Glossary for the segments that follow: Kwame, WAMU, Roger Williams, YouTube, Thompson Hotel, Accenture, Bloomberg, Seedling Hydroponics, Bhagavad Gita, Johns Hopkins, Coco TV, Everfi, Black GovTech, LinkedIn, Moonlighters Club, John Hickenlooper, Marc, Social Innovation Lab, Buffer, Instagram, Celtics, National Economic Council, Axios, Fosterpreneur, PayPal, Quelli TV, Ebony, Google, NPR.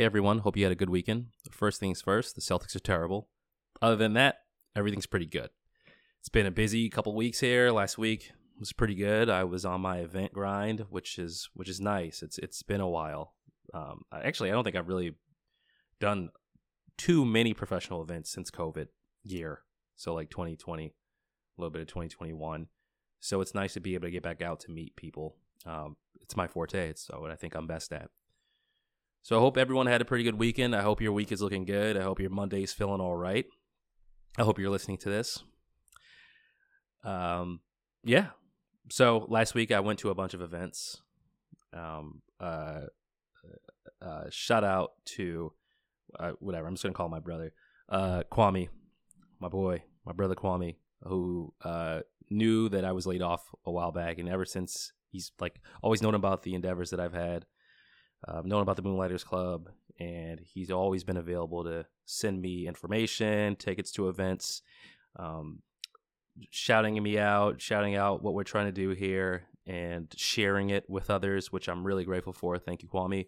Hey everyone, hope you had a good weekend. First things first, the Celtics are terrible. Other than that, everything's pretty good. It's been a busy couple weeks here. Last week was pretty good. I was on my event grind, which is nice. It's been a while. Actually, I don't think I've really done too many professional events since COVID year. So like 2020, a little bit of 2021. So it's nice to be able to get back out to meet people. It's my forte. It's what I think I'm best at. So I hope everyone had a pretty good weekend. I hope your week is looking good. I hope your Monday's feeling all right. I hope you're listening to this. Yeah. So last week I went to a bunch of events. Shout out to whatever. I'm just going to call my brother, Kwame, my brother Kwame, who knew that I was laid off a while back. And ever since, he's like always known about the endeavors that I've had. I've known about the Moonlighters Club, and he's always been available to send me information, tickets to events, shouting me out, shouting out what we're trying to do here, and sharing it with others, which I'm really grateful for. Thank you, Kwame.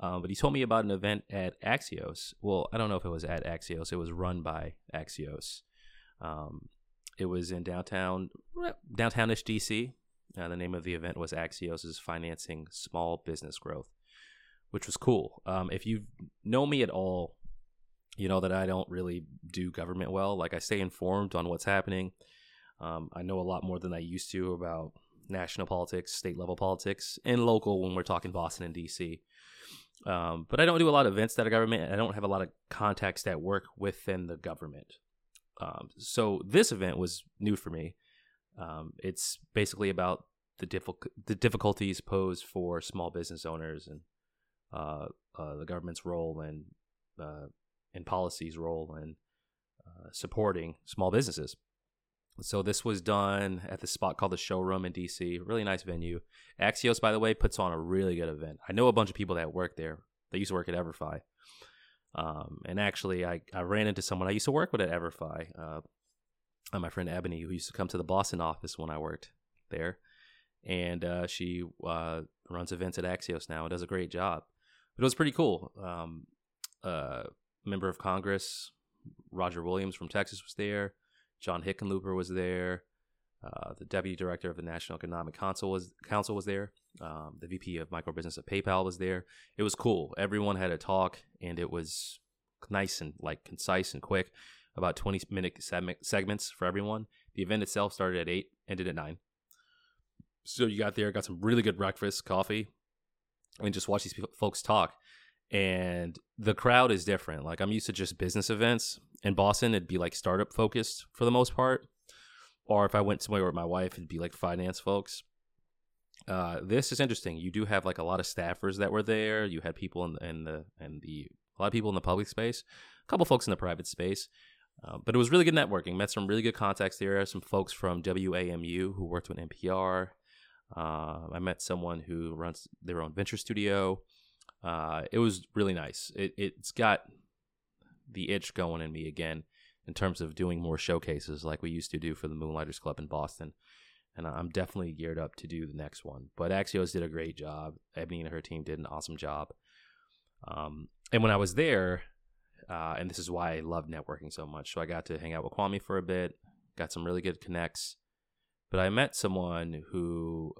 But he told me about an event at Axios. Well, I don't know if it was at Axios. It was run by Axios. It was in downtown-ish D.C. The name of the event was Axios is Financing Small Business Growth, which was cool. If you know me at all, you know that I don't really do government well. Like, I stay informed on what's happening. I know a lot more than I used to about national politics, state-level politics, and local when we're talking Boston and D.C. But I don't do a lot of events that are government. I don't have a lot of contacts that work within the government. So this event was new for me. It's basically about the difficulties posed for small business owners and the government's role and policy's role in supporting small businesses. So this was done at the spot called the Showroom in D.C. Really nice venue. Axios, by the way, puts on a really good event. I know a bunch of people that work there. They used to work at Everfi. And actually, I ran into someone I used to work with at Everfi, my friend Ebony, who used to come to the Boston office when I worked there. And she runs events at Axios now and does a great job. But it was pretty cool. Member of Congress, Roger Williams from Texas was there. John Hickenlooper was there. The Deputy Director of the National Economic Council was there. The VP of Microbusiness at PayPal was there. It was cool. Everyone had a talk, and it was nice and like concise and quick. About 20-minute segments for everyone. The event itself started at 8, ended at 9. So you got there, got some really good breakfast, coffee, and just watch these folks talk. And the crowd is different. Like, I'm used to just business events. In Boston, it'd be like startup focused for the most part. Or if I went somewhere with my wife, it'd be like finance folks. This is interesting. You do have like a lot of staffers that were there. You had people a lot of people in the public space, a couple folks in the private space. But it was really good networking. Met some really good contacts there. Some folks from WAMU who worked with NPR. I met someone who runs their own venture studio. It was really nice. It's got the itch going in me again in terms of doing more showcases like we used to do for the Moonlighters Club in Boston. And I'm definitely geared up to do the next one. But Axios did a great job. Ebony and her team did an awesome job. And when I was there... and this is why I love networking so much. So I got to hang out with Kwame for a bit, got some really good connects. But I met someone who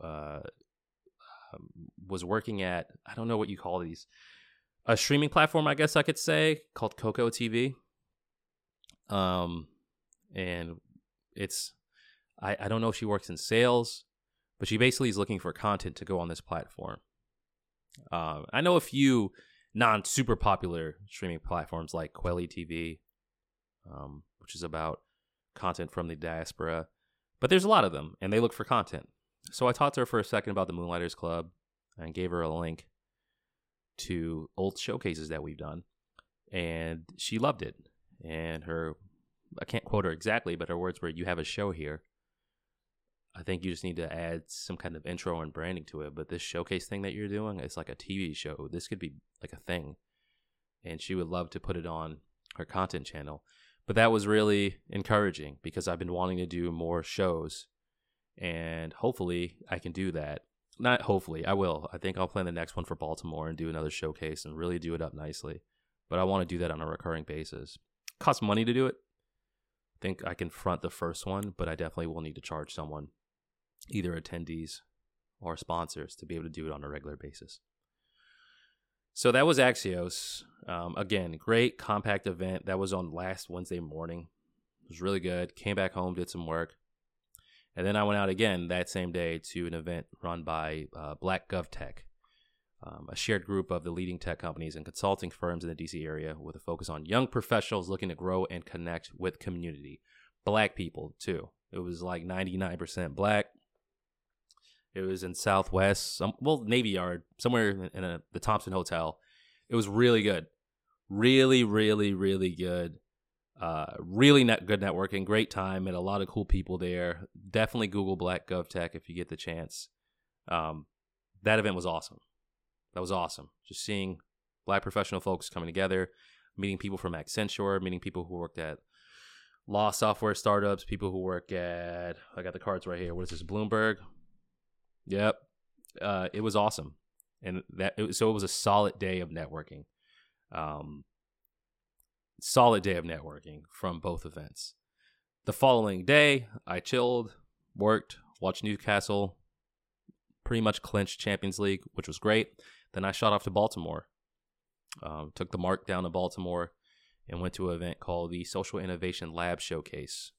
was working at, I don't know what you call these, a streaming platform, I guess I could say, called Coco TV. And it's, I don't know if she works in sales, but she basically is looking for content to go on this platform. I know a few non-super popular streaming platforms like Quelli TV, which is about content from the diaspora. But there's a lot of them, and they look for content. So I talked to her for a second about the Moonlighters Club and gave her a link to old showcases that we've done. And she loved it. And her, I can't quote her exactly, but her words were, "You have a show here. I think you just need to add some kind of intro and branding to it. But this showcase thing that you're doing, it's like a TV show. This could be like a thing." And she would love to put it on her content channel. But that was really encouraging because I've been wanting to do more shows. And hopefully I can do that. Not hopefully. I will. I think I'll plan the next one for Baltimore and do another showcase and really do it up nicely. But I want to do that on a recurring basis. Costs money to do it. I think I can front the first one, but I definitely will need to charge someone, either attendees or sponsors, to be able to do it on a regular basis. So that was Axios. Again, great compact event. That was on last Wednesday morning. It was really good. Came back home, did some work. And then I went out again that same day to an event run by Black GovTech, a shared group of the leading tech companies and consulting firms in the DC area with a focus on young professionals looking to grow and connect with community. Black people, too. It was like 99% Black. It was in Southwest, Navy Yard, somewhere in the Thompson Hotel. It was really good. Really, really, really good. Really good networking. Great time. Met a lot of cool people there. Definitely Google Black GovTech if you get the chance. That event was awesome. That was awesome. Just seeing Black professional folks coming together, meeting people from Accenture, meeting people who worked at law software startups, people who work at, I got the cards right here. What is this? Bloomberg. Yep. It was awesome. And so it was a solid day of networking. Solid day of networking from both events. The following day, I chilled, worked, watched Newcastle, pretty much clinched Champions League, which was great. Then I shot off to Baltimore, took the Marc down to Baltimore, and went to an event called the Social Innovation Lab Showcase.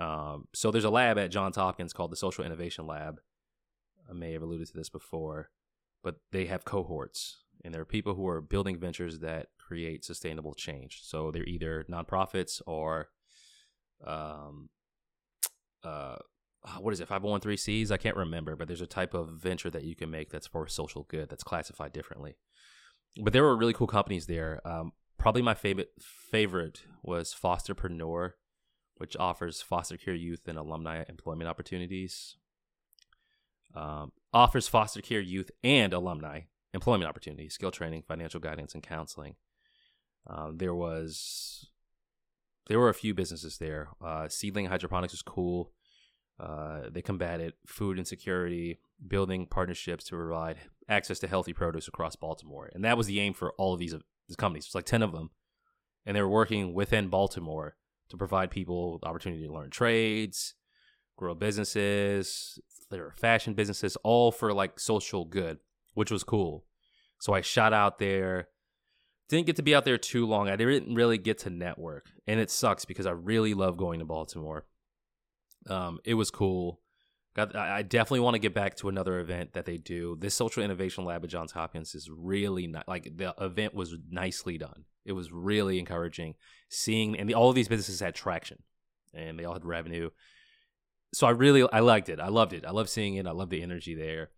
So there's a lab at Johns Hopkins called the Social Innovation Lab. I may have alluded to this before, but they have cohorts, and there are people who are building ventures that create sustainable change. So they're either nonprofits or, 501(c)(3)s? I can't remember, but there's a type of venture that you can make that's for social good, that's classified differently. But there were really cool companies there. Probably my favorite was Fosterpreneur, which offers foster care youth and alumni employment opportunities. Offers foster care youth and alumni employment opportunities, skill training, financial guidance, and counseling. There were a few businesses there. Seedling Hydroponics was cool. They combated food insecurity, building partnerships to provide access to healthy produce across Baltimore. And that was the aim for all of these companies. There's like 10 of them. And they were working within Baltimore to provide people the opportunity to learn trades, grow businesses. There were fashion businesses, all for like social good, which was cool. So I shot out there. Didn't get to be out there too long. I didn't really get to network. And it sucks because I really love going to Baltimore. It was cool. I definitely want to get back to another event that they do. This Social Innovation Lab at Johns Hopkins is really nice. Like, the event was nicely done. It was really encouraging seeing, and all of these businesses had traction and they all had revenue. So I liked it. I loved it. I loved seeing it. I loved the energy there.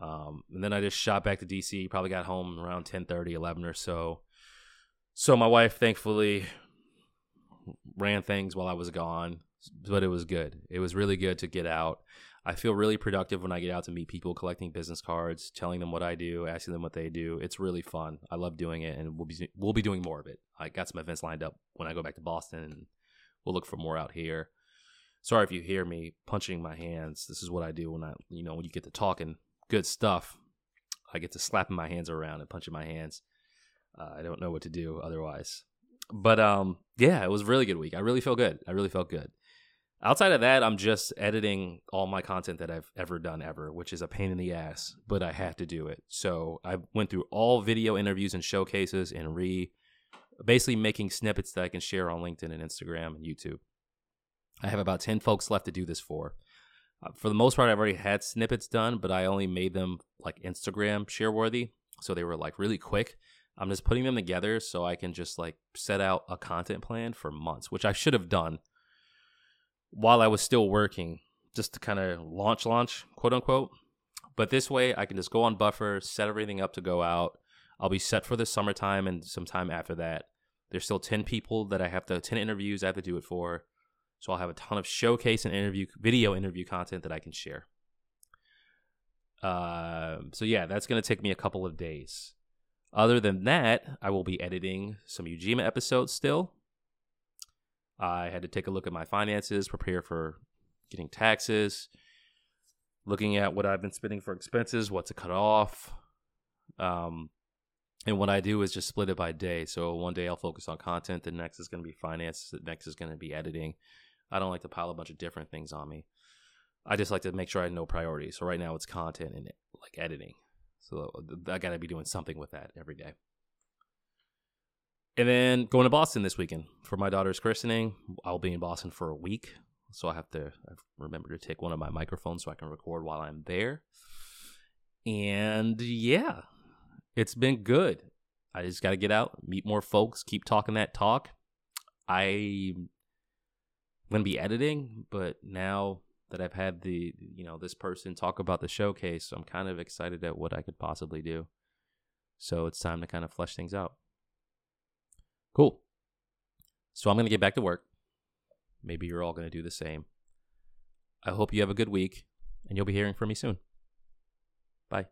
And then I just shot back to DC, probably got home around 10:30, 11 or so. So my wife thankfully ran things while I was gone. But it was good. It was really good to get out. I feel really productive when I get out to meet people, collecting business cards, telling them what I do, asking them what they do. It's really fun. I love doing it, and we'll be doing more of it. I got some events lined up when I go back to Boston, and we'll look for more out here. Sorry if you hear me punching my hands. This is what I do when you get to talking good stuff. I get to slapping my hands around and punching my hands. I don't know what to do otherwise. But yeah, it was a really good week. I really feel good. I really felt good. Outside of that, I'm just editing all my content that I've ever done ever, which is a pain in the ass, but I have to do it. So I went through all video interviews and showcases and basically making snippets that I can share on LinkedIn and Instagram and YouTube. I have about 10 folks left to do this for. For the most part, I've already had snippets done, but I only made them like Instagram share worthy. So they were like really quick. I'm just putting them together so I can just like set out a content plan for months, which I should have done while I was still working, just to kind of launch, quote unquote. But this way I can just go on Buffer, set everything up to go out. I'll be set for the summertime and some time after that. There's still 10 interviews I have to do it for. So I'll have a ton of showcase and video interview content that I can share. So yeah, that's going to take me a couple of days. Other than that, I will be editing some Ujima episodes still. I had to take a look at my finances, prepare for getting taxes, looking at what I've been spending for expenses, what to cut off. And what I do is just split it by day. So one day I'll focus on content. The next is going to be finance. The next is going to be editing. I don't like to pile a bunch of different things on me. I just like to make sure I know priorities. So right now it's content and like editing. So I got to be doing something with that every day. And then going to Boston this weekend for my daughter's christening. I'll be in Boston for a week. So I remember to take one of my microphones so I can record while I'm there. And yeah, it's been good. I just got to get out, meet more folks, keep talking that talk. I'm going to be editing, but now that I've had the, this person talk about the showcase, I'm kind of excited at what I could possibly do. So it's time to kind of flesh things out. Cool. So I'm going to get back to work. Maybe you're all going to do the same. I hope you have a good week, and you'll be hearing from me soon. Bye.